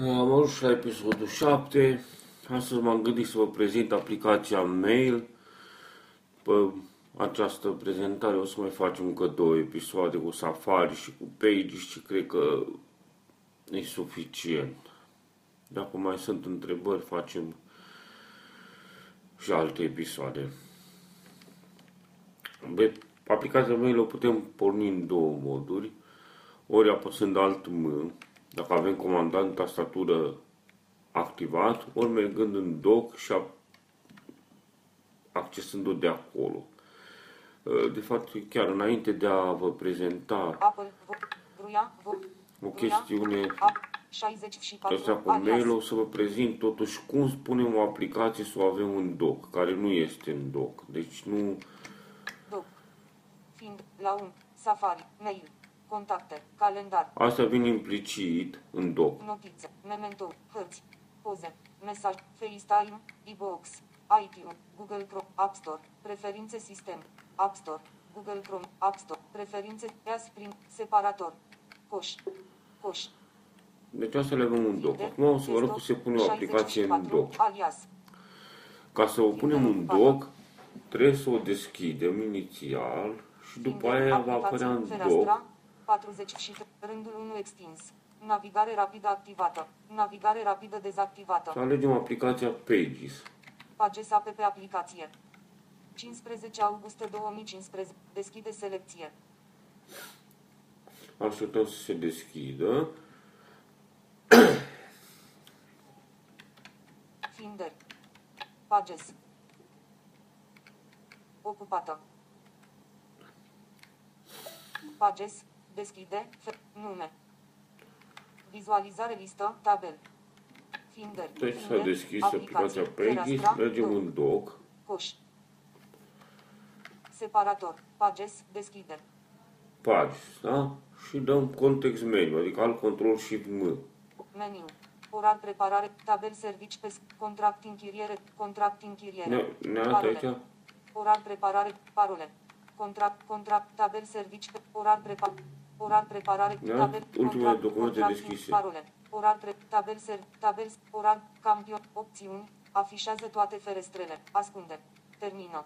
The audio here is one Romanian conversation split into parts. Am ajuns la episodul 7. Astăzi m-am gândit să vă prezint aplicația Mail. Pe această prezentare o să mai facem încă două episoade cu Safari și cu Pages și cred că e suficient. Dacă mai sunt întrebări, facem și alte episoade. Aplicația Mail o putem porni în două moduri, ori apăsând alt M, dacă avem comandant tastatură activat, ori mergând în Dock și accesând-o de acolo. De fapt, chiar înainte de a vă prezenta Apple, Gruia, o chestiune asta cu Mail, o să vă prezint totuși cum spunem o aplicație să o avem în Dock, care nu este în Dock. Deci nu... Dock, fiind la un Safari, Mail, contacte, calendar. Asta vine implicit în Dock. Notițe, memento, hărți, poze, mesaj, FaceTime, iBox, iTunes, Google Chrome, App Store, preferințe sistem, App Store, Google Chrome, App Store, preferințe, prim, separator, coș, coș. Deci asta le avem în Dock. Acum o să vă rog să se pune o aplicație în Dock. Ca să o punem în Dock, trebuie să o deschidem inițial și după aia va apărea în Dock. 43, rândul 1 extins. Navigare rapidă activată. Navigare rapidă dezactivată. Să alegem aplicația Pages. Pages app pe aplicație. 15 august 2015. Deschide selecție. Așteptăm să se deschidă. Finder. Pages. Ocupată. Pages. Deschide. Nume. Vizualizare listă. Tabel. Finder. Deci s-a deschis aplicația Pages. Mergem în Dock. Coș. Separator. Pages. Deschide. Pages. Da? Și dăm context menu. Adică alt control și M. Meniu. Orar preparare. Tabel servici pe contract închiriere. Contract închiriere. Parole. Orar preparare. Parole. Contract. Tabel servici pe orar preparare. Orar preparare, tabel, ultimele documente deschise. Parole, orar, tabel, tabel, orar, campion, opțiuni, afișează toate ferestrele, ascunde, termină,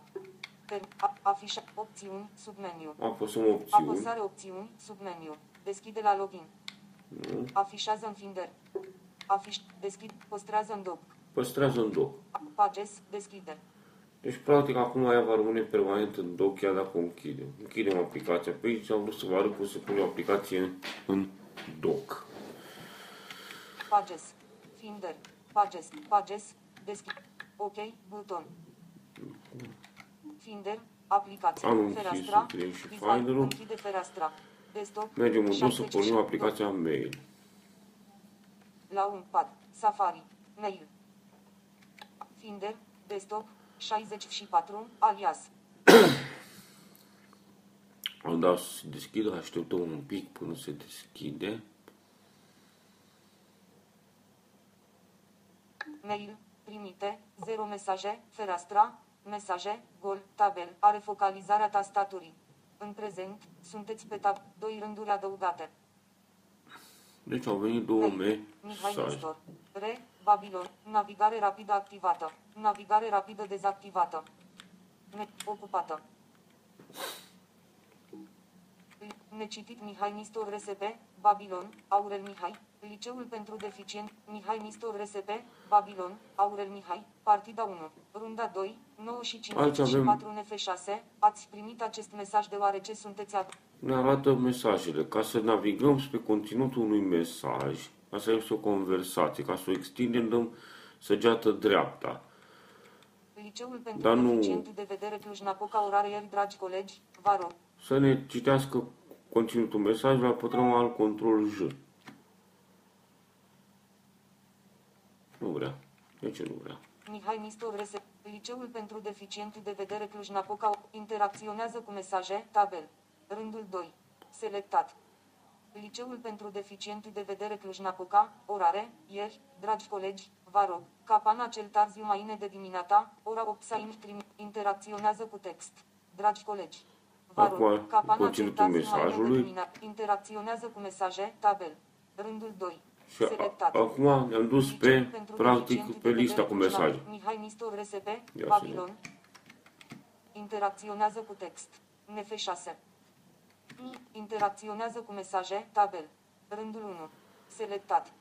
afișa, opțiuni, submeniu. Apăsăm opțiuni. Apăsare opțiuni, submeniu, deschide la login, afișează în Finder, afiș, deschid, păstrează în Dock. Păstrează în Dock. Pages, deschide. Deci, practic, acum aia va rămâne permanent în Dock, chiar dacă o închidem. Închidem aplicația pe aici, am vrut să vă arăt cum se pune o aplicație în Dock. Pages, Finder, Pages, Pages, deschid, OK, buton. Finder, aplicație, am fereastra, Finder, închide fereastra, desktop, mergem în Dock să pornim aplicația Mail. La un pad, Safari, Mail, Finder, desktop, 64, alias. Am dat să se deschidă, așteptăm un pic până se deschide. Mail, primite, 0 mesaje, fereastra, mesaje, gol, tabel, are focalizarea tastaturii. În prezent, sunteți pe tab, 2 rânduri adăugate. Deci au venit două mesaje. Mihai Nistor, re, Babilon, navigare rapidă activată. Navigare rapidă dezactivată. Ocupată. Necitit Mihai Nistor RSP, Babilon, Aurel Mihai, Liceul pentru Deficient, Mihai Nistor RSP, Babilon, Aurel Mihai, Partida 1, Runda 2, 9 și 54 NF6, ați primit acest mesaj deoarece sunteți ad... Ne arată mesajele. Ca să navigăm spre conținutul unui mesaj, asta este o conversație, ca să o extindem, dăm săgeată dreapta. Liceul pentru dar nu... de vedere Cluj-Napoca, orare ieri, dragi colegi, vă rog. Să ne citească conținutul mesajului, apăsăm alt control J. Nu vrea. De ce nu vrea? Mihai Nistor, Liceul pentru Deficienți de vedere Cluj-Napoca, interacționează cu mesaje, tabel. Rândul 2. Selectat. Liceul pentru Deficienți de vedere Cluj-Napoca, orare, ieri, dragi colegi, vă rog. Capana cel târziu mâine de dimineața, ora 8 interacționează cu text. Dragi colegi, vă rog, capana cel târziu mâine de dimineața, interacționează cu mesaje, tabel. Rândul 2. Și acum am dus pe, practic, pe lista cu mesaje. Mihai Nistor, RSB, Babilon. Interacționează cu text. NF6. Interacționează cu mesaje, tabel. Rândul 1. Selectat.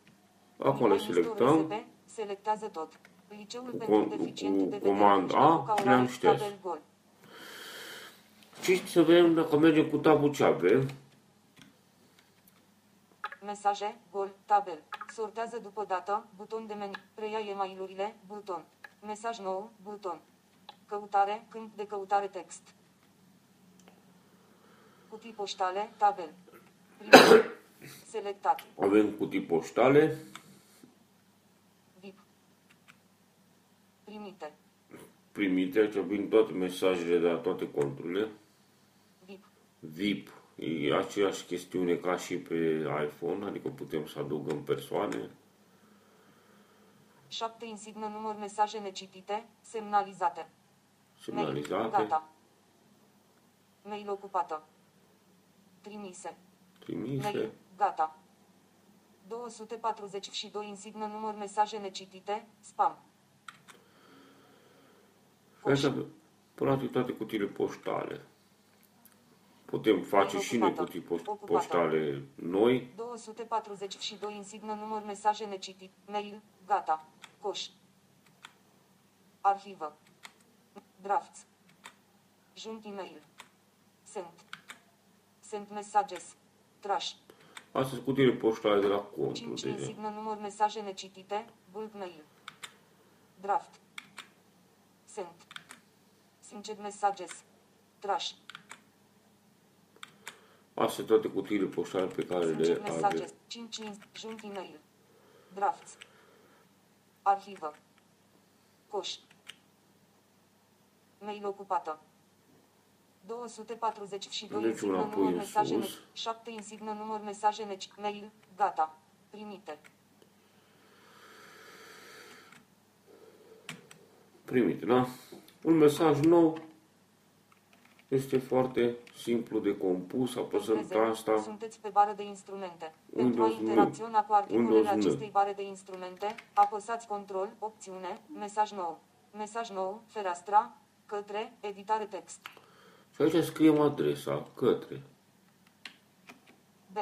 Acum le selectăm. Selectează tot. Liceul pentru deficientul de comand A, le-am șters. Și să vedem dacă merge cu tabul CB. Mesaje, gol, tabel. Sortează după dată, buton de meniu. Preia e-mail-urile, buton. Mesaj nou, buton. Căutare, câmp de căutare text. Cutii poștale, tabel. Primul. Selectat. Avem cutii poștale. VIP. Primite. Primite, aici vin toate mesajele de la toate conturile. VIP. VIP. E aceeași chestiune ca și pe iPhone, adică putem să adăugăm persoane. 7 insignă număr mesaje necitite, semnalizate. Semnalizate. Mail, gata. Mail ocupată. Trimise. Trimise. Mail, gata. 242 insignă număr mesaje necitite, spam. Asta, practic toate cutiile poștale. Putem face și noi cutii poștale noi. 242 insignă număr mesaje necitit. Mail, gata. Coș. Arhivă. Drafts. Junk email. Sent. Sent messages. Trash. Asta sunt cutiile poștale de la contul. 5 insignă număr mesaje necitite. Bulk mail. Draft. Sent. Sent messages. Trash. Astea toate cutiile poștale pe care le avem. 5 junk email. Drafts. Arhivă. Coș. Mail ocupată. 242 insignă număr mesaje. 7 insignă număr mesaje. Mail. Gata. Primite. Primite, da? Un mesaj nou. Este foarte simplu de compus, apăsăm tasta. Sunteți pe bară de instrumente. Pentru a interacționa cu articolele acestei bare de instrumente, apăsați control, opțiune, mesaj nou. Mesaj nou, fereastra, către, editare text. Și aici scriem adresa, către. B.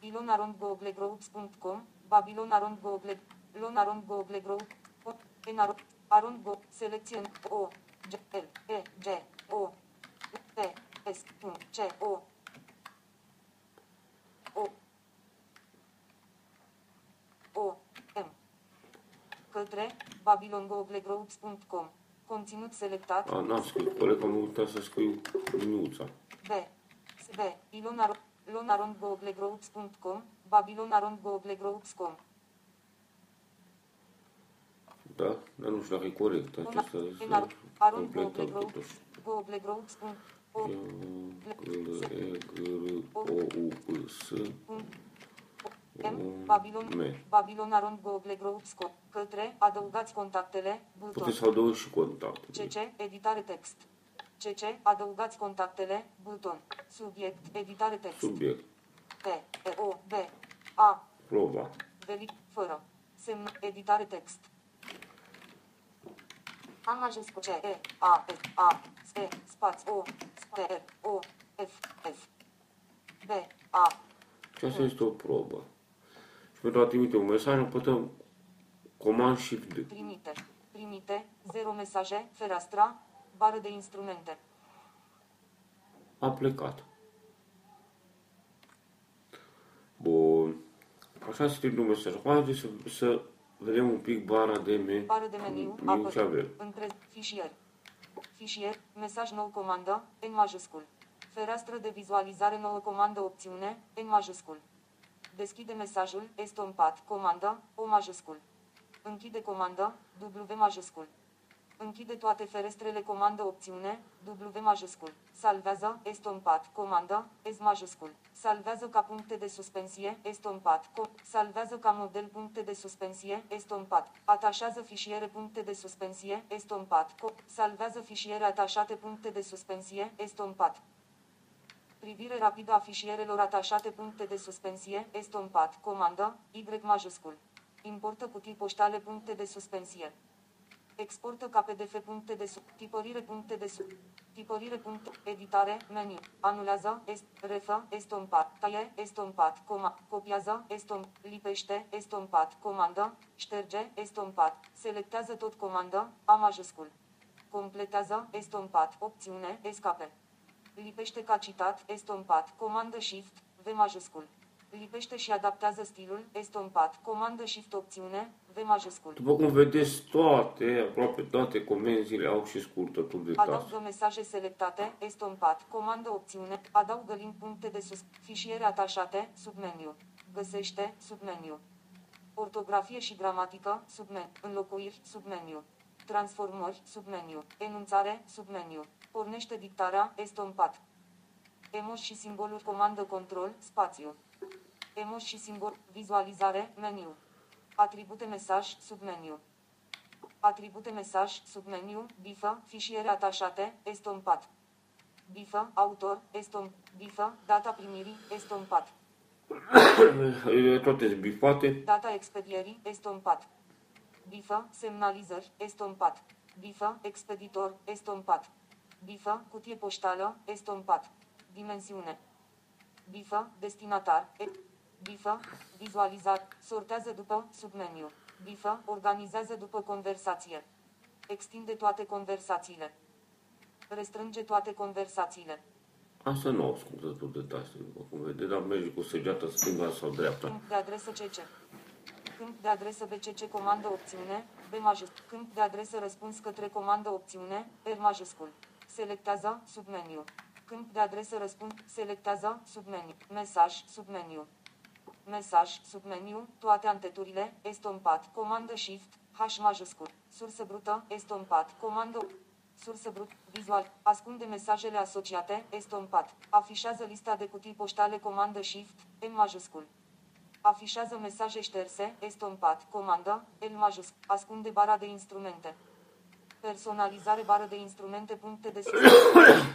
Babilonarondgoglegroups.com Babilonarondgoglegroups. Arondgo, selecție O. G-E-G-O-P-S-C-O-O-M Către babilongoglegroups.com. Conținut selectat. A, n-am scris corect, am uitat să scriu minuța. B. Ilonarondgoglegroups.com Babilonarondgoglegroups.com. Da, dar nu știu dacă e corect. Acesta este complet al totuși. Babilonarondgoglegroups.com Către, adăugați contactele, buton. Puteți să adăugați și contactele. CC, editare text. CC, adăugați contactele, buton. Subiect, editare text. Subiect. P-E-O-B-A. Prova. Velic, fără. Semn, editare text. Am ajuns cu C-E-A-F-A-S-E, spați O, S-P-R-O-F-F, B-A. Și asta este o probă. Și pentru a trimite un mesaj, putem comand shift D. Primite, primite, 0 mesaje, fereastra, bară de instrumente. A plecat. Bun. Așa se trimite un mesaj. Acum să vedem un pic bara de meniu, ce avem. Între fișier, fișier, mesaj nou comandă, N majuscul. Fereastră de vizualizare nouă comandă opțiune, N majuscul. Deschide mesajul, estompat, comandă, O majuscul. Închide comandă, W majuscul. Închide toate ferestrele comandă opțiune, W majuscul. Salvează, estompat, comandă, S majuscul. Salvează ca puncte de suspensie, estompat, salvează ca model puncte de suspensie, estompat. Atașează fișiere puncte de suspensie, estompat, salvează fișiere atașate puncte de suspensie, estompat. Privire rapidă a fișierelor atașate. Puncte de suspensie, estompat, comandă, Y majuscul. Importă cutii poștale. Puncte de suspensie. Exportă ca PDF. Puncte de sub. Tipărire. Puncte de sub. Tipărire. Puncte. Editare. Meniu. Anulează. Refă. Estompat. Taie. Estompat. Copiază. Lipește. Estompat. Comandă. Șterge. Estompat. Selectează tot. Comandă. A majuscul. Completează. Estompat. Opțiune. Escape. Lipește ca citat. Estompat. Comandă Shift. V majuscul. Lipește și adaptează stilul, estompat, comandă Shift, opțiune, V majuscul. După cum vedeți, toate, aproape toate comenzile au și scurtături de taste. Adaugă mesaje selectate, estompat, comandă, opțiune, adaugă link, puncte de sus, fișiere atașate, submeniu, găsește, submeniu, ortografie și gramatică, submeniu, înlocuiri, submeniu, transformări, submeniu, enunțare, submeniu, pornește dictarea, estompat, emoji și simboluri, comandă, control, spațiu. Emoji și simbol, vizualizare, meniu. Atribute mesaj, submeniu. Atribute mesaj, submeniu, bifă, fișiere atașate, estompat. Bifă, autor, estomp, bifă, data primirii, estompat. Toate bifate. Data expedierii, estompat. Bifă, semnalizări, estompat. Bifă, expeditor, estompat. Bifă, cutie poștală, estompat. Dimensiune. Bifă, destinatar, bifă, vizualizat, sortează după, submeniu. Bifă, organizează după conversație. Extinde toate conversațiile. Restrânge toate conversațiile. Asta nu au scurtături de taste, după cum vede, dar merge cu săgeata stânga sau dreapta. Câmp de adresă CC. Câmp de adresă BCC, comandă, opțiune, B majuscul. Câmp de adresă răspuns către, comandă, opțiune, R majuscul. Selectează, submeniu. Câmp de adresă răspuns, selectează, submeniu. Mesaj, submeniu. Mesaj, submeniu, toate anteturile, estompat, comandă Shift, H majuscul, sursă brută, estompat, comandă, sursă brut, vizual, ascunde mesajele asociate, estompat, afișează lista de cutii poștale, comandă Shift, M majuscul, afișează mesaje șterse, estompat, comandă, L majuscul, ascunde bara de instrumente. Personalizare, bară de instrumente, puncte de sus.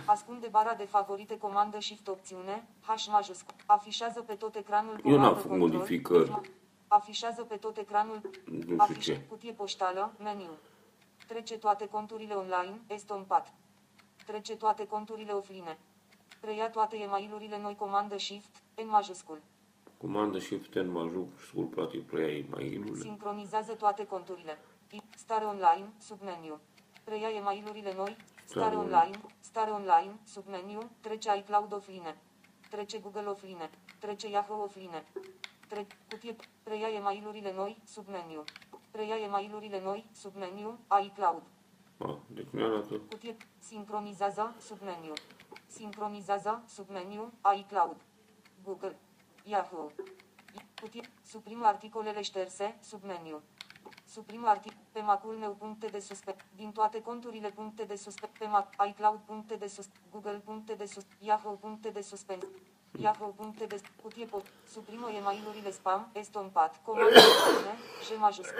Ascunde bara de favorite, comandă Shift, opțiune, H majuscul. Afișează pe tot ecranul, comandă, eu n-am făcut modificări. Afișează pe tot ecranul, afișează cutie poștală, meniu. Trece toate conturile online, estompat. Trece toate conturile offline. Preia toate emailurile noi, comandă Shift, N majuscul. Comandă Shift, N majuscul, practic preia emailurile. Sincronizează toate conturile. Stare online, submeniu. Preia emailurile noi, stare online, stare online, submeniu, trece iCloud offline, trece Google offline, trece Yahoo offline, cutie, preia emailurile noi, submeniu, preia emailurile noi, submeniu, iCloud. Deci mi-a arătat. Cutie, sincronizează, submeniu, sincronizează, submeniu, iCloud, Google, Yahoo. Cutie, suprimă articolele șterse, submeniu. Suprim articol, pe macul meu, puncte de suspect, din toate conturile, puncte de suspect, pe mac, iCloud, puncte de suspect, Google, puncte de suspect, Yahoo, puncte de suspect, Yahoo, puncte de suspect, cutie pot, suprimă emailurile spam, estompat, comandă, G majuscul,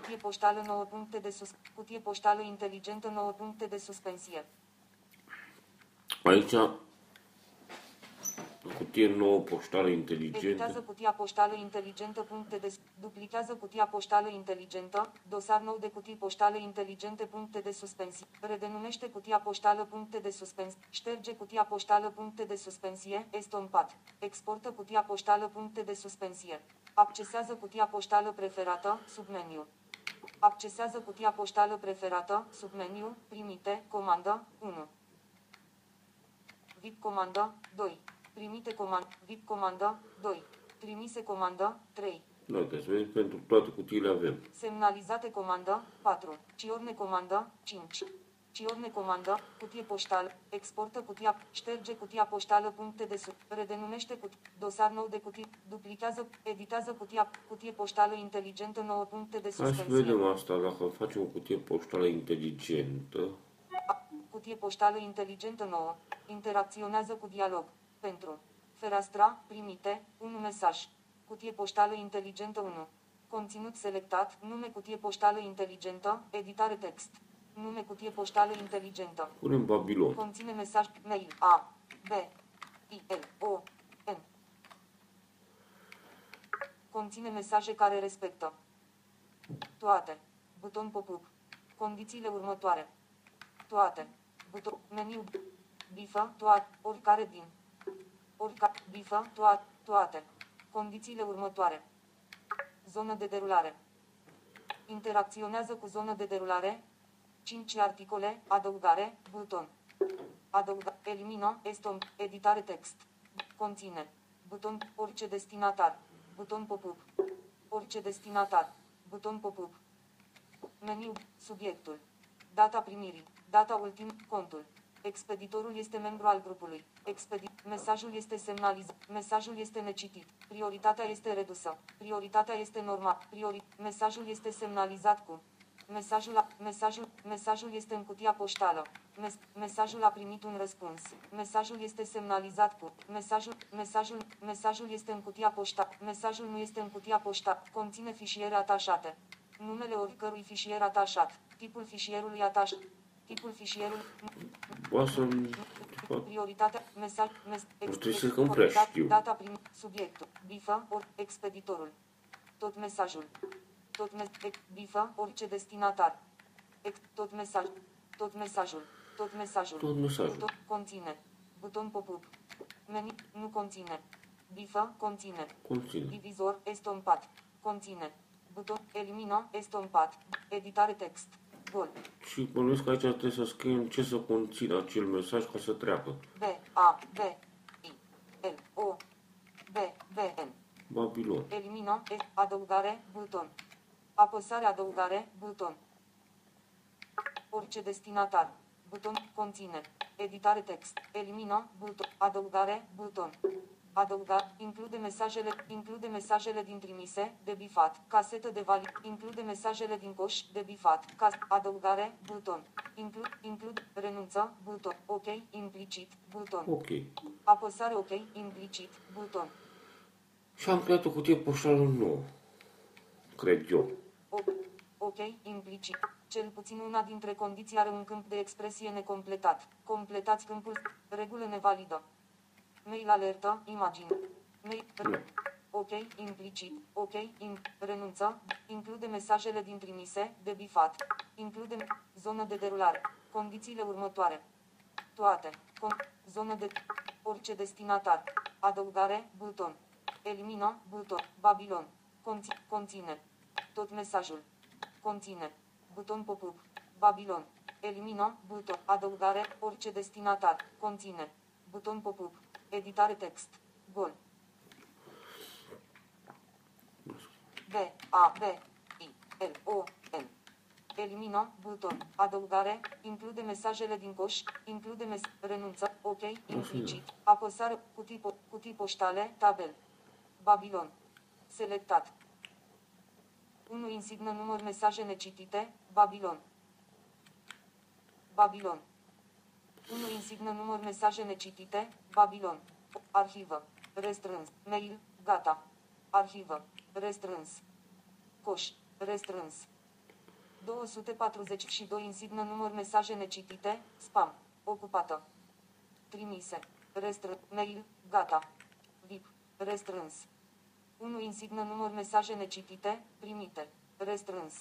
cutie poștală, 9 puncte de suspect, cutie poștală inteligentă, 9 puncte de suspensie. Aici, cutie nouă, poștală inteligentă. Editează cutia poștală inteligentă, puncte de duplichează cutia poștală inteligentă, dosar nou de cutii poștale inteligente, puncte de suspensie. Redenumește cutia poștală, puncte de suspensie. Șterge cutia poștală, puncte de suspensie, estompat. Exportă cutia poștală, puncte de suspensie. Accesează cutia poștală preferată, submeniu. Accesează cutia poștală preferată, submeniu, primite, comandă, 1. VIP comandă, 2. Primite comandă, VIP comandă, 2. Trimise comandă, 3. Noi trebuie să vedem, pentru toate cutiile avem. Semnalizate comandă, 4. Ciorne comandă, 5. Ciorne comandă, cutie poștală, exportă cutia, șterge cutia poștală, puncte de sub, redenumește cutie, dosar nou de cutii, duplichează, editează cutia, cutie poștală inteligentă, 9 puncte de suspensie. Hai să vedem asta, dacă facem o cutie poștală inteligentă. Cutie poștală inteligentă, 9. Interacționează cu dialog. Pentru fereastra, primite, 1 mesaj, cutie poștală inteligentă, 1, conținut selectat, nume cutie poștală inteligentă, editare text, nume cutie poștală inteligentă. Punem Babilon. Conține mesaj, mail, A, B, ILOM. Conține mesaje care respectă toate. Buton pop-up. Condițiile următoare. Toate. Buton. Meniu. Bifa. Toate. Oricare din. Oricare. Bifa. Toate. Toate. Condițiile următoare. Zonă de derulare. Interacționează cu zonă de derulare. 5 articole. Adăugare. Buton. Adăuga. Elimina. Estom. Editare text. Conține. Buton. Orice destinatar. Buton pop-up. Orice destinatar. Buton pop-up. Meniu. Subiectul. Data primirii. Data ultim. Contul. Expeditorul este membru al grupului. Mesajul este semnalizat. Mesajul este necitit. Prioritatea este redusă. Prioritatea este normală. Mesajul este semnalizat cu. Mesajul este în cutia poștală. Mesajul a primit un răspuns. Mesajul este semnalizat cu. Mesajul este în cutia poștală. Mesajul nu este în cutia poștală. Conține fișiere atașate. Numele oricărui fișier atașat. Tipul fișierului atașat. Tipul fișierului. Prioritatea. Mesaj. Data prin subiectul. Bifa ori expeditorul. Tot mesajul. Tot bifa orice destinatar. Tot mesaj. Tot mesajul. Tot mesajul. Tot mesajul. Tot conține. Buton pop-up. Menu nu conține. Bifa conține. Conține. Divizor estompat. Conține. Buton elimina estompat. Editare text. Gol. Și bănuiesc că aici trebuie să scriem ce să conțină acel mesaj ca să treacă. B-A-B-I-L-O-B-B-N. Babilon. Elimina, adăugare, buton. Apăsare, adăugare, buton. Orice destinatar. Buton, conține. Editare text. Elimina, buton. Adăugare, buton. Adăugat. Include mesajele din trimise, de bifat, casetă de valid, include mesajele din coș, de bifat, adăugare, buton, include, renunță, buton, ok, implicit, buton, ok, apăsare ok, implicit, buton. Și am creat o cutie poștală nouă, cred eu. Ok, implicit. Cel puțin una dintre condiții are un câmp de expresie necompletat. Completați câmpul, regulă nevalidă. Mail alertă, imagine. Mail, ok, implicit, ok, renunță, include mesajele din trimise, de bifat, include zonă de derulare, condițiile următoare, toate, zonă de, orice destinatar, adăugare, buton, elimina, buton, Babilon, conține, tot mesajul, conține, buton pop-up, Babilon, elimina, buton, adăugare, orice destinatar, conține, buton pop-up. Editare text. Gol. B-A-B-I-L-O-N. Elimina. Buton. Adăugare. Include mesajele din coș. Include renunță. Ok. Implicit. Apăsare. Cutii poștale. Tabel. Babilon. Selectat. 1. Insignă număr mesaje necitite. Babilon. Babilon. 1. Insignă număr mesaje necitite. Babilon. Arhivă. Restrâns. Mail. Gata. Arhivă. Restrâns. Coș. Restrâns. 242 insignă număr mesaje necitite. Spam. Ocupată. Trimise. Restrâns. Mail. Gata. VIP. Restrâns. 1. Insignă număr mesaje necitite. Primite. Restrâns.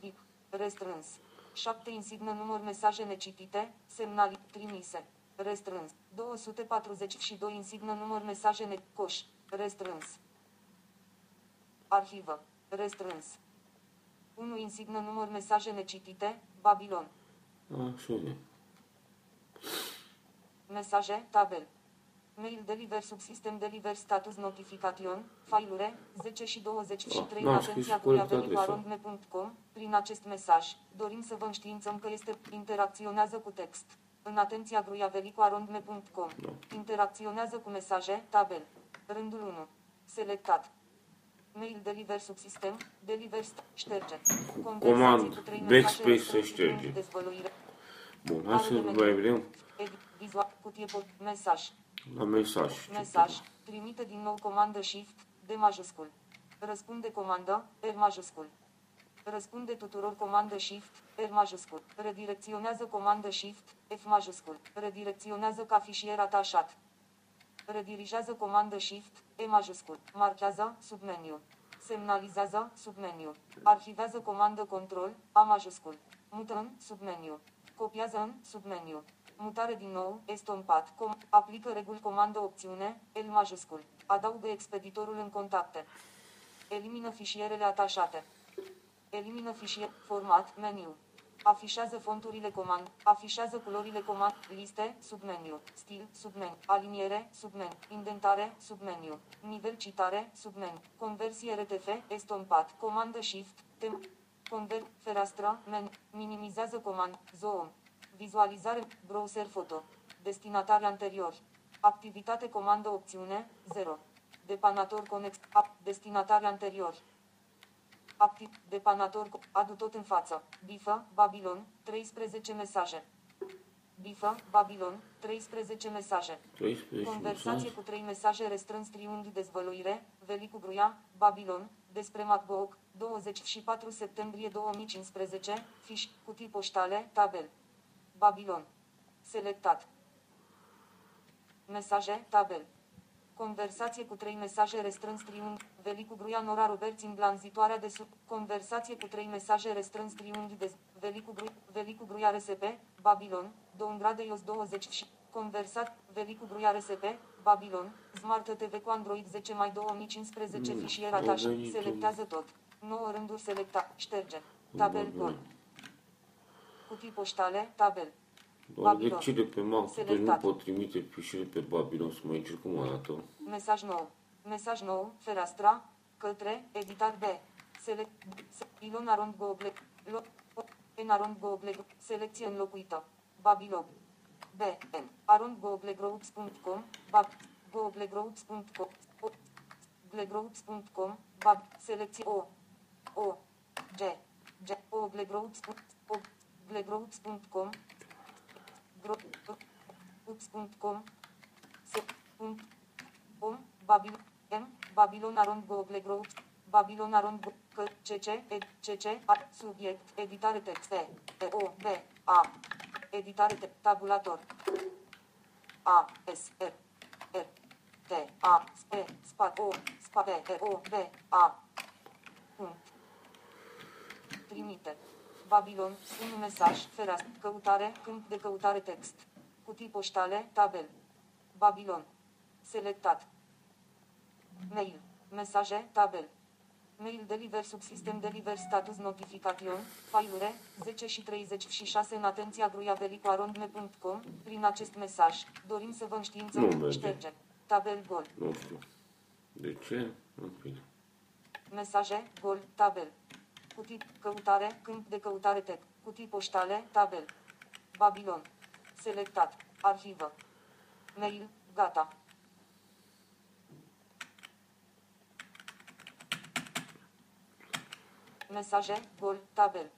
VIP. Restrâns. 7. Insignă număr mesaje necitite, semnali, trimise, restrâns. 242 insignă număr mesaje coș, restrâns. Arhivă, restrâns. 1. Insignă număr mesaje necitite, Babilon. Așa. Mesaje, tabel. Mail deliver, subsistem deliver, status notification, failure, 10 și 23, atenția Gruiavelicoarond.me.com, prin acest mesaj, dorim să vă înștiințăm că este, interacționează cu text, în atenția Gruiavelicoarond.me.com, interacționează cu mesaje, tabel, rândul 1, selectat, mail deliver, subsistem, deliver, șterge, comand, backspace se șterge. Bun, hai să mai vedem. Vizual, cutie, mesaj. La mesaj. Mesaj. Trimite din nou comandă Shift, D majuscul. Răspunde comandă, R majuscul. Răspunde tuturor comandă Shift, R majuscul. Redirecționează comandă Shift, F majuscul. Redirecționează ca fișier atașat. Redirigează comandă Shift, E majuscul. Marchează, submeniu. Semnalizează, submeniu. Arhivează comandă Control, A majuscul. Mută în, submeniu. Copiază în, submeniu. Mutare din nou, estompat. Aplică reguli comandă opțiune, L majuscul. Adaugă expeditorul în contacte. Elimină fișierele atașate. Elimină fișier, format, meniu. Afișează fonturile comand. Afișează culorile comand. Liste, submeniu. Stil, submeniu. Aliniere, submeniu. Indentare, submeniu. Nivel citare, submeniu. Conversie RTF, estompat. Comandă Shift, tem. Convert, fereastră, menu. Minimizează comand. Zoom. Vizualizare, browser foto. Destinatar anterior. Activitate comandă opțiune, 0. Depanator conex. Destinatar anterior. Activ, depanator, adu tot în față, bifă, Babilon, 13 mesaje. Bifă, Babilon, 13 mesaje. 13 conversație mesaje. Cu 3 mesaje restrâns triunghi dezvăluire, Velicu Gruia, Babilon, despre MacBook, 24 septembrie 2015, fiș, cutii poștale, tabel. Babilon. Selectat. Mesaje, tabel. Conversație cu 3 mesaje restrâns triunghi, Velicu Gruia Nora Roberts înglanzitoarea de sub. Conversație cu 3 mesaje restrâns triunghi de Velicu Gruia RSP, Babilon, 2 grade iOS 20. Și conversat, Velicu Gruia RSP, Babilon, Smart TV cu Android 10 mai 2015 fișier atașat. Selectează tot. 9 rânduri selecta. Șterge. Tabel gol. Cutii poștale, tabel. Doar de ce de pe Mac, că nu pot trimite fișiere pe Babilon, să mai încerc cum arată. Mesaj nou. Mesaj nou, fereastra, către, editar B. Select, Ilona Rond Google, N Arond Google, selecție înlocuită. Babilon. B, N, Arond Google Groups.com, Bab, Google Groups.com, Google Groups.com, Bab, selecție O, O, G, G, Google Groups.com, Google Groups.com, Groups.com, Om, Babilon, M, Babilon Arond Google Groups, Babilon Arond Google, CC, CC, A, subiect, editare text, E, O, B, A, editare text, tabulator, A, S, R, R, T, A, S, spa, O, spa, B, E, O, B, A, punct, trimite, Babilon, un mesaj, fereastră, căutare, câmp de căutare text, cutii poștale, tabel, Babilon, selectat, Mail. Mesaje. Tabel. Mail deliver subsistem deliver status notification. Faiure. 10:36 în atenția gruiavelicoarond.me.com. Prin acest mesaj dorim să vă înștiințăm. Șterge. Tabel gol. Nu știu. De ce? În fine. Mesaje. Gol. Tabel. Cutii. Căutare. Câmp de căutare text. Cutii poștale. Tabel. Babilon. Selectat. Arhivă. Mail. Gata. Mesaje, gol, tabel.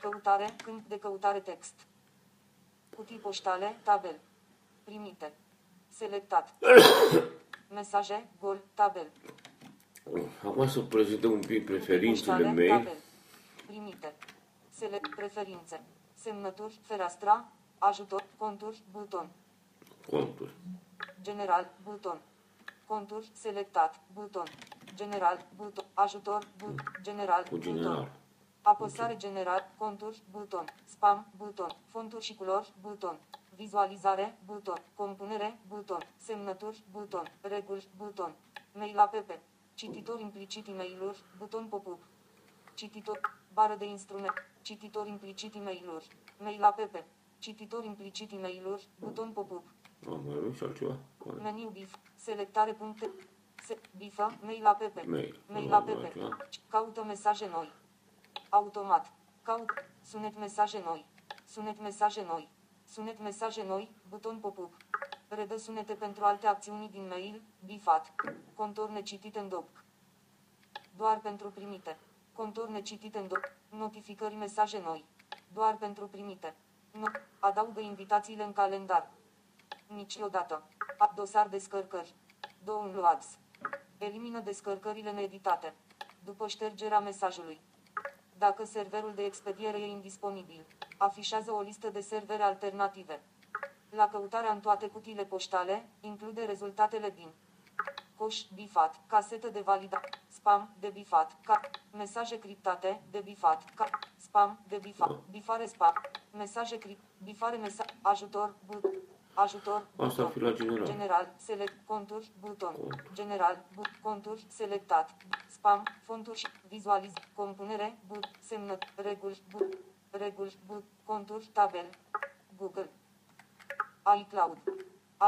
Căutare, câmp de căutare text. Cutii poștale, tabel. Primite. Selectat. Mesaje, gol, tabel. Acum să prezentăm un pic preferințele mele. Primite. Select preferințe. Semnături, fereastra, ajutor, conturi, buton. Conturi. General, buton. Conturi, selectat, buton. General, buton, ajutor, buton, general, buton, apăsare general, conturi, buton, spam, buton, fonturi și culori, buton, vizualizare, buton, compunere, buton, semnături, buton, reguli, buton, mail app, cititor implicit e-mail-uri, buton pop-up, cititor, bară de instrument, cititor implicit e-mail-uri, mail app, cititor implicit e-mail-uri, buton pop-up. Am mai avut și altceva? Meniu bif, selectare puncte. Bifă, mail app, mail app, caută mesaje noi, automat, caut, sunet mesaje noi, sunet mesaje noi, sunet mesaje noi, buton pop-up, redă sunete pentru alte acțiuni din mail, bifat, contorne citite în Dock, doar pentru primite, contorne citite în Dock, notificări mesaje noi, doar pentru primite, no, adaugă invitațiile în calendar, niciodată, dosar descărcări, downloads. Elimină descărcările needitate. După ștergerea mesajului. Dacă serverul de expediere e indisponibil, afișează o listă de servere alternative. La căutarea în toate cutiile poștale, include rezultatele din coș, bifat, casetă de validare, spam, debifat, mesaje criptate, debifat, spam, debifat, bifare spam, mesaje criptate, bifare mesaj, ajutor, ajutor, asta fi la general. General, select, conturi, buton, general, conturi, selectat, spam, fonturi, vizualiz, compunere, semnă, reguli, reguli, conturi, tabel, Google, iCloud,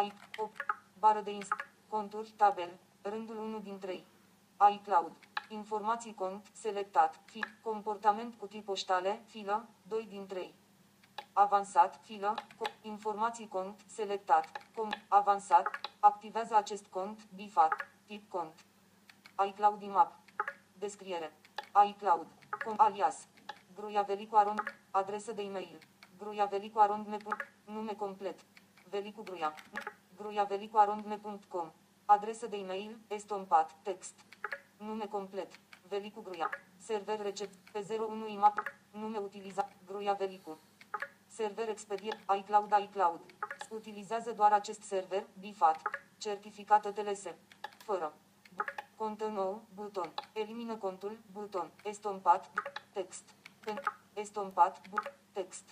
iPop, bară de inst, conturi, tabel, rândul 1 din 3, iCloud, informații cont, selectat, fi, comportament cutii poștale, filă, 2 din 3. Avansat, filă, informații cont, selectat, avansat, activează acest cont, bifat, tip cont, iCloud IMAP, descriere, iCloud, alias, Gruiavelicoarond, adresă de e-mail, Gruiavelicoarond, nume complet, Velicu Gruia, Gruiavelicoarond.com, adresă de e-mail, estompat, text, nume complet, Velicu Gruia, server recept, pe 01 IMAP, nume utilizat, Gruiavelicu. Server expedie, iCloud, iCloud. Utilizează doar acest server, bifat. Certificată TLS. Fără. Contă nou, buton. Elimină contul, buton. Estompat, text. Estompat, text.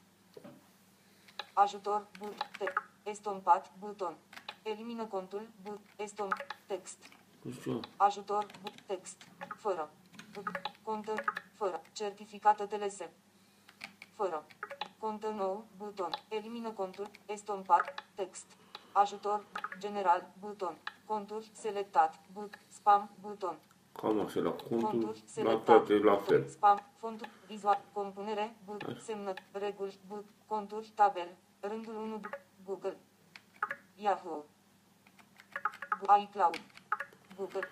Ajutor, text. Estompat, buton. Elimină contul, estompat, text. Ajutor, text. Fără. Contă, fără. Certificată TLS. Fără. Contă nou, buton, elimină contul, estompat, text, ajutor, general, buton, conturi, selectat, spam, buton. Cam așa, la conturi, la toate, la fel. Spam, fontul, vizual, compunere, semnă, reguli, conturi, tabel, rândul 1, Google, Yahoo, iCloud, Google,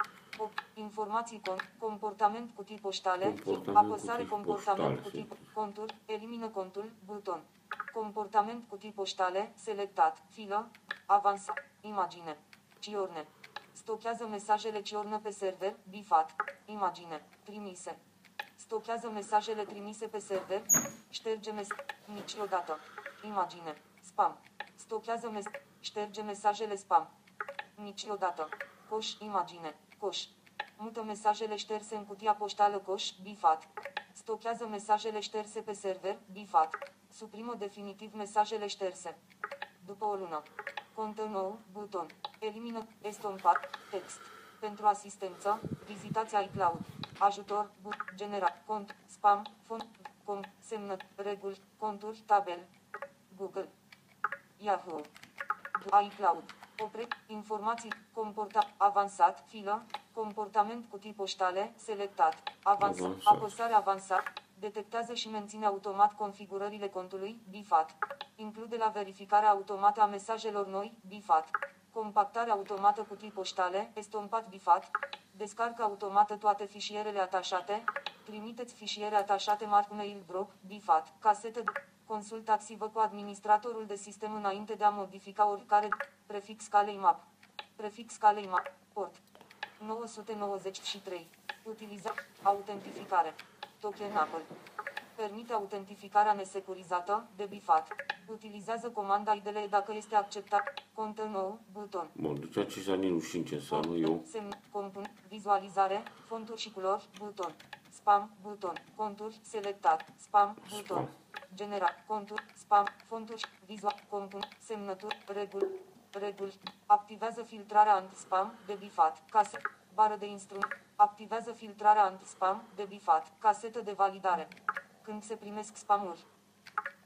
informații cont, comportament cutii poștale, apăsare comportament cutii, conturi, elimină contul, buton, comportament cutii poștale, selectat, filă, avansat, imagine, ciorne, stochează mesajele ciornă pe server, bifat, imagine, trimise, stochează mesajele trimise pe server, șterge mesajele, niciodată, imagine, spam, stochează mesajele, șterge mesajele spam, niciodată, coș, imagine, coș. Mută mesajele șterse în cutia poștală coș, bifat. Stochează mesajele șterse pe server, bifat. Suprimă definitiv mesajele șterse. După o lună. Contă nou, buton. Elimină, estompat, text. Pentru asistență, vizitați iCloud. Ajutor, generat, cont, spam, font, com, semnă, reguli, conturi, tabel, Google, Yahoo, iCloud. Opre, informații, comporta, avansat, filă, comportament cutii poștale, selectat, avansat, apăsare avansat, detectează și menține automat configurările contului, bifat, include la verificarea automată a mesajelor noi, bifat, compactare automată cutii poștale, estompat, bifat, descarcă automată toate fișierele atașate, trimiteți fișiere atașate marc mail drop, bifat, casetă, consultați-vă cu administratorul de sistem înainte de a modifica oricare prefix cale IMAP. Prefix cale IMAP. Port. 993. Utiliza. Autentificare. Token Apple. Permite autentificarea nesecurizată, debifat. Utilizează comanda IDLE dacă este acceptat. Contă nou, buton. Bun, deci acesta nu știu ce înseamnă eu. Semn, compun, vizualizare, fonturi și culori, buton. Spam, buton, conturi, selectat, spam, buton. Genera, conturi, spam, fonturi, vizual, compun, semnături, reguli, reguli, activează filtrarea anti-spam, debifat, case, bară de instrument, activează filtrarea anti-spam, debifat, casetă de validare. Când se primesc spamuri,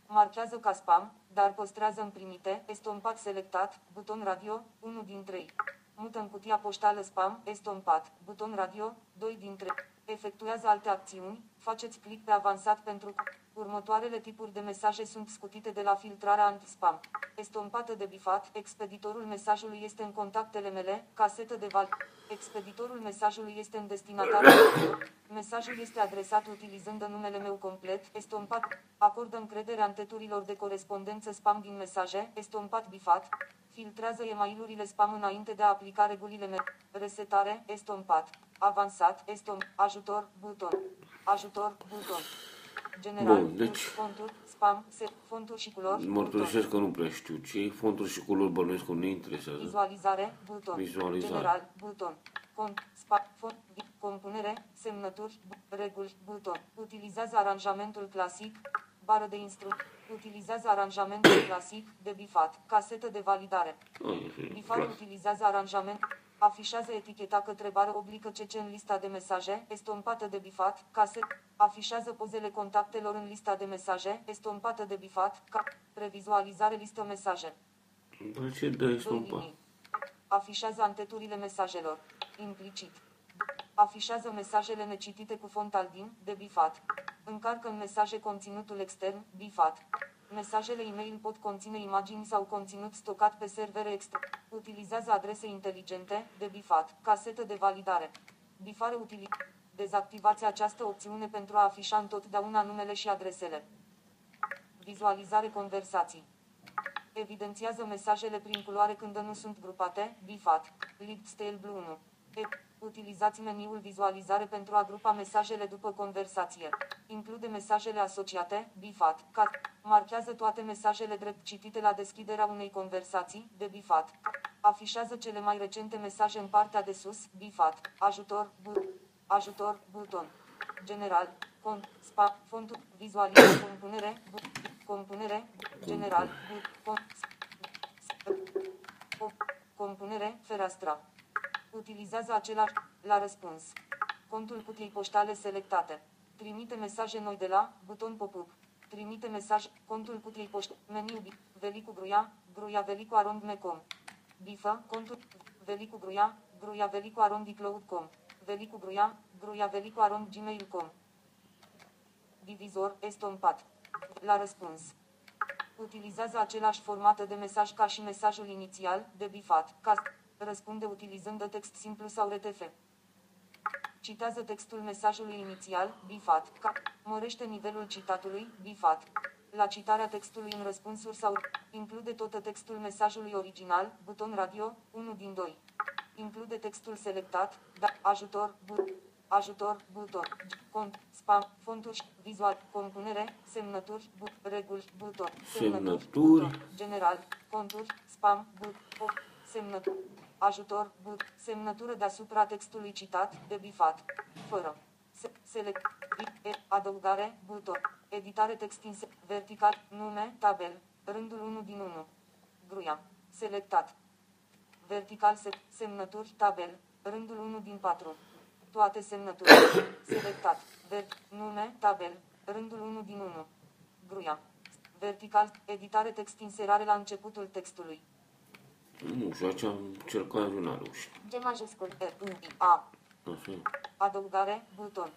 marchează ca spam, dar păstrează în primite, estompat selectat, buton radio, 1 din 3. Mută în cutia poștală spam, estompat, buton radio, 2 din 3. Efectuează alte acțiuni, faceți click pe avansat pentru... Următoarele tipuri de mesaje sunt scutite de la filtrarea anti-spam. Estompată de bifat, expeditorul mesajului este în contactele mele, casetă de val. Expeditorul mesajului este în destinatarul meu. Mesajul este adresat utilizând numele meu complet, estompat. Acordă încredere anteturilor de corespondență spam din mesaje, estompat bifat. Filtrează e-mail-urile spam înainte de a aplica regulile Resetare, estompat. Avansat, ajutor, buton. Ajutor, buton. General, bun, deci, fonturi, spam, fonturi și culori. Mărturisesc că nu prea știu ce. Fonturi și culori bănuiesc că nu ne interesează. Vizualizare, buton. Vizualizare. General, buton. Cont, spam, font, compunere, semnături, reguli, buton. Utilizează aranjamentul clasic. Bară de instrucții. Utilizează aranjamentul clasic de bifat. Casetă de validare. Bifat utilizează aranjament. Afișează eticheta către bară oblică CC în lista de mesaje, estompată de bifat, caset. Afișează pozele contactelor în lista de mesaje, estompată de bifat, ca previzualizare listă mesaje. De ce dă estompat? Afișează anteturile mesajelor. Implicit. Afișează mesajele necitite cu font algin, de bifat. Încarcă în mesaje conținutul extern, bifat. Mesajele e-mail pot conține imagini sau conținut stocat pe servere externe. Utilizează adrese inteligente, de bifat. Casetă de validare. Bifare util. Dezactivați această opțiune pentru a afișa întotdeauna numele și adresele. Vizualizare conversații. Evidențiază mesajele prin culoare când nu sunt grupate, bifat. Lipstil Blue 1. Utilizați meniul vizualizare pentru a grupa mesajele după conversație. Include mesajele asociate, bifat, cat. Marchează toate mesajele drept citite la deschiderea unei conversații, de bifat. Afișează cele mai recente mesaje în partea de sus, bifat. Ajutor, ajutor, buton. General, cont, spa, fontul, vizualizare, compunere, compunere, general, cont, compunere, fereastra. Utilizează același la răspuns. Contul cutiei poștale selectate. Trimite mesaje noi de la buton pop-up. Trimite mesaj contul cutiei poștale. Meniu Velicu Gruia, Gruiavelicoarond mecom. Bifă contul Velicu Gruia, Gruiavelicoarond iCloud.com. Velicu Gruia, Gruiavelicoarond gmail.com. Divizor estompat. La răspuns. Utilizează același format de mesaj ca și mesajul inițial, de bifat. Cast. Răspunde utilizând text simplu sau RTF. Citează textul mesajului inițial, bifat. Mărește nivelul citatului, bifat. La citarea textului în răspunsuri sau include tot textul mesajului original, buton radio, 1 din 2. Include textul selectat, ajutor, ajutor, buton, cont, spam, fonturi, vizual, compunere, semnături, reguli, buton, semnături, general, conturi, spam, buton. Semnătură. Ajutor. Semnătură deasupra textului citat. De bifat. Fără. Select. Adăugare. Buton. Editare text ins. Vertical. Nume. Tabel. Rândul 1 din 1. Gruia. Selectat. Vertical. Semnături. Tabel. Rândul 1 din 4. Toate semnături. Selectat. Nume. Tabel. Rândul 1 din 1. Gruia. Vertical. Editare text inserare la începutul textului. Nu știu, aici am încercat și n-a reușit. G majuscul R-U-I-A. Adăugare, buton.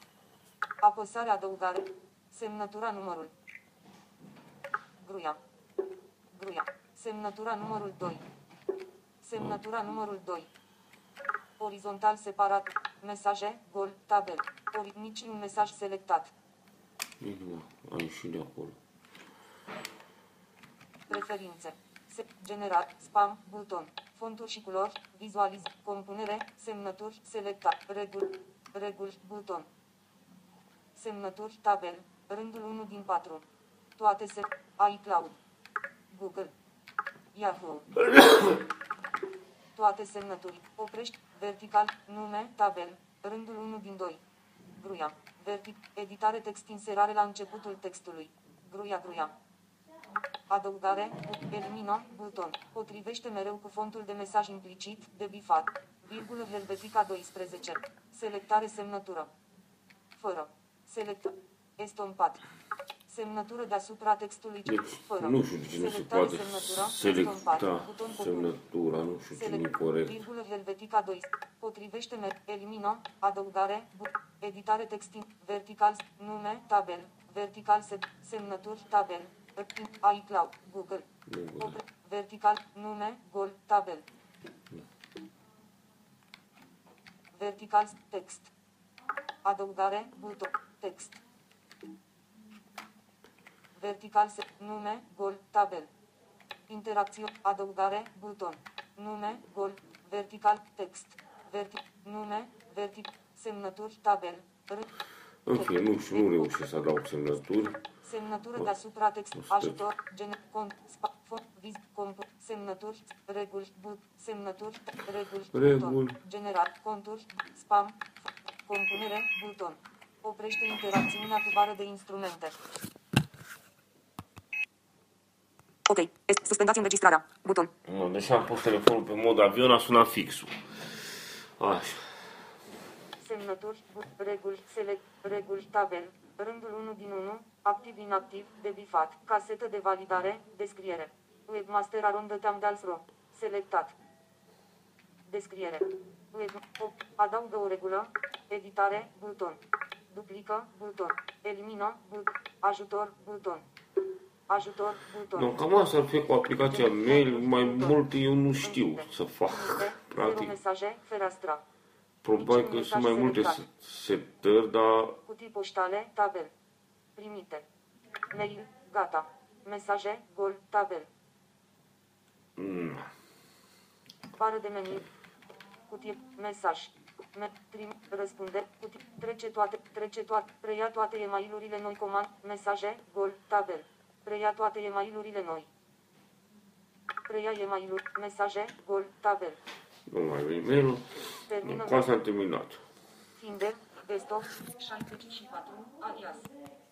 Apăsare, adăugare. Semnătura, numărul. Gruia. Gruia. Semnătura, numărul 2. Semnătura, numărul 2. Orizontal, separat. Mesaje, gol, tabel. Niciun mesaj selectat. Nu, am ieșit de acolo. Preferințe. Generat, spam, buton, fonturi și culori, vizualiz, compunere, semnături, selecta, reguli, reguli, buton, semnături, tabel, rândul 1 din 4, toate se, iCloud, Google, Yahoo, toate semnături, oprești, vertical, nume, tabel, rândul 1 din 2, gruia, vertic, editare text inserare la începutul textului, gruia, gruia. Adăugare, elimina, buton. Potrivește mereu cu fontul de mesaj implicit, de bifat. Virgulă Helvetica 12. Selectare semnătură. Fără. Select. Estompat. Semnătură deasupra textului. Deci, fără. Nu știu cine se poate selecta semnătura, nu știu ce nu-i corect. Virgulă Helvetica 12. Potrivește mereu. Elimina, adăugare, editare text vertical, nume, tabel, vertical, semnături, tabel. iCloud, Google, Google. Vertical, nume, gol, tabel. Vertical, text. Adăugare, buton, text. Vertical, nume, gol, tabel. interacțiune, adăugare, buton, nume, gol, vertical, text, nume, vertical, semnături, tabel, rând. În fine, nu reușesc să adaug semnături. Semnătură deasupra text, ajutor, gen, cont, spațiu, viz, comp, semnături, reguli, but, semnături, reguli, buton, general, conturi, spam, compunere, buton. Oprește interacțiunea cu bară de instrumente. Ok. Suspendați înregistrarea. Buton. No, deși am pus telefonul pe mod avion, a sunat fixul. Așa. Semnături, reguli, select, reguli, tabel, rândul 1 din 1, activ, inactiv, debifat, casetă de validare, descriere. Webmaster Arondă Team Dalsro. Selectat. Descriere. Adaugă o regulă. Editare, buton. Duplică, buton. Elimină, buton. Ajutor, buton. Ajutor, buton. No, cam asta ar fi cu aplicația Mail. Mai multe eu nu știu să fac. Practic. Mesaje, fereastra. Probabil că sunt mai multe setări, dar... Cutii poștale, tabel. Primite. Mail, gata. Mesaje, gol, tabel. Bară de meniu. Cutie, mesaj. Răspunde, cutie, trece toate, preia toate emailurile noi, comand, mesaje, gol, tabel. Preia toate emailurile noi. Preia emailuri, mesaje, gol, tabel. Nu mai vei mail-ul. Cu asta am terminat. Finder, desktop, 64, alias.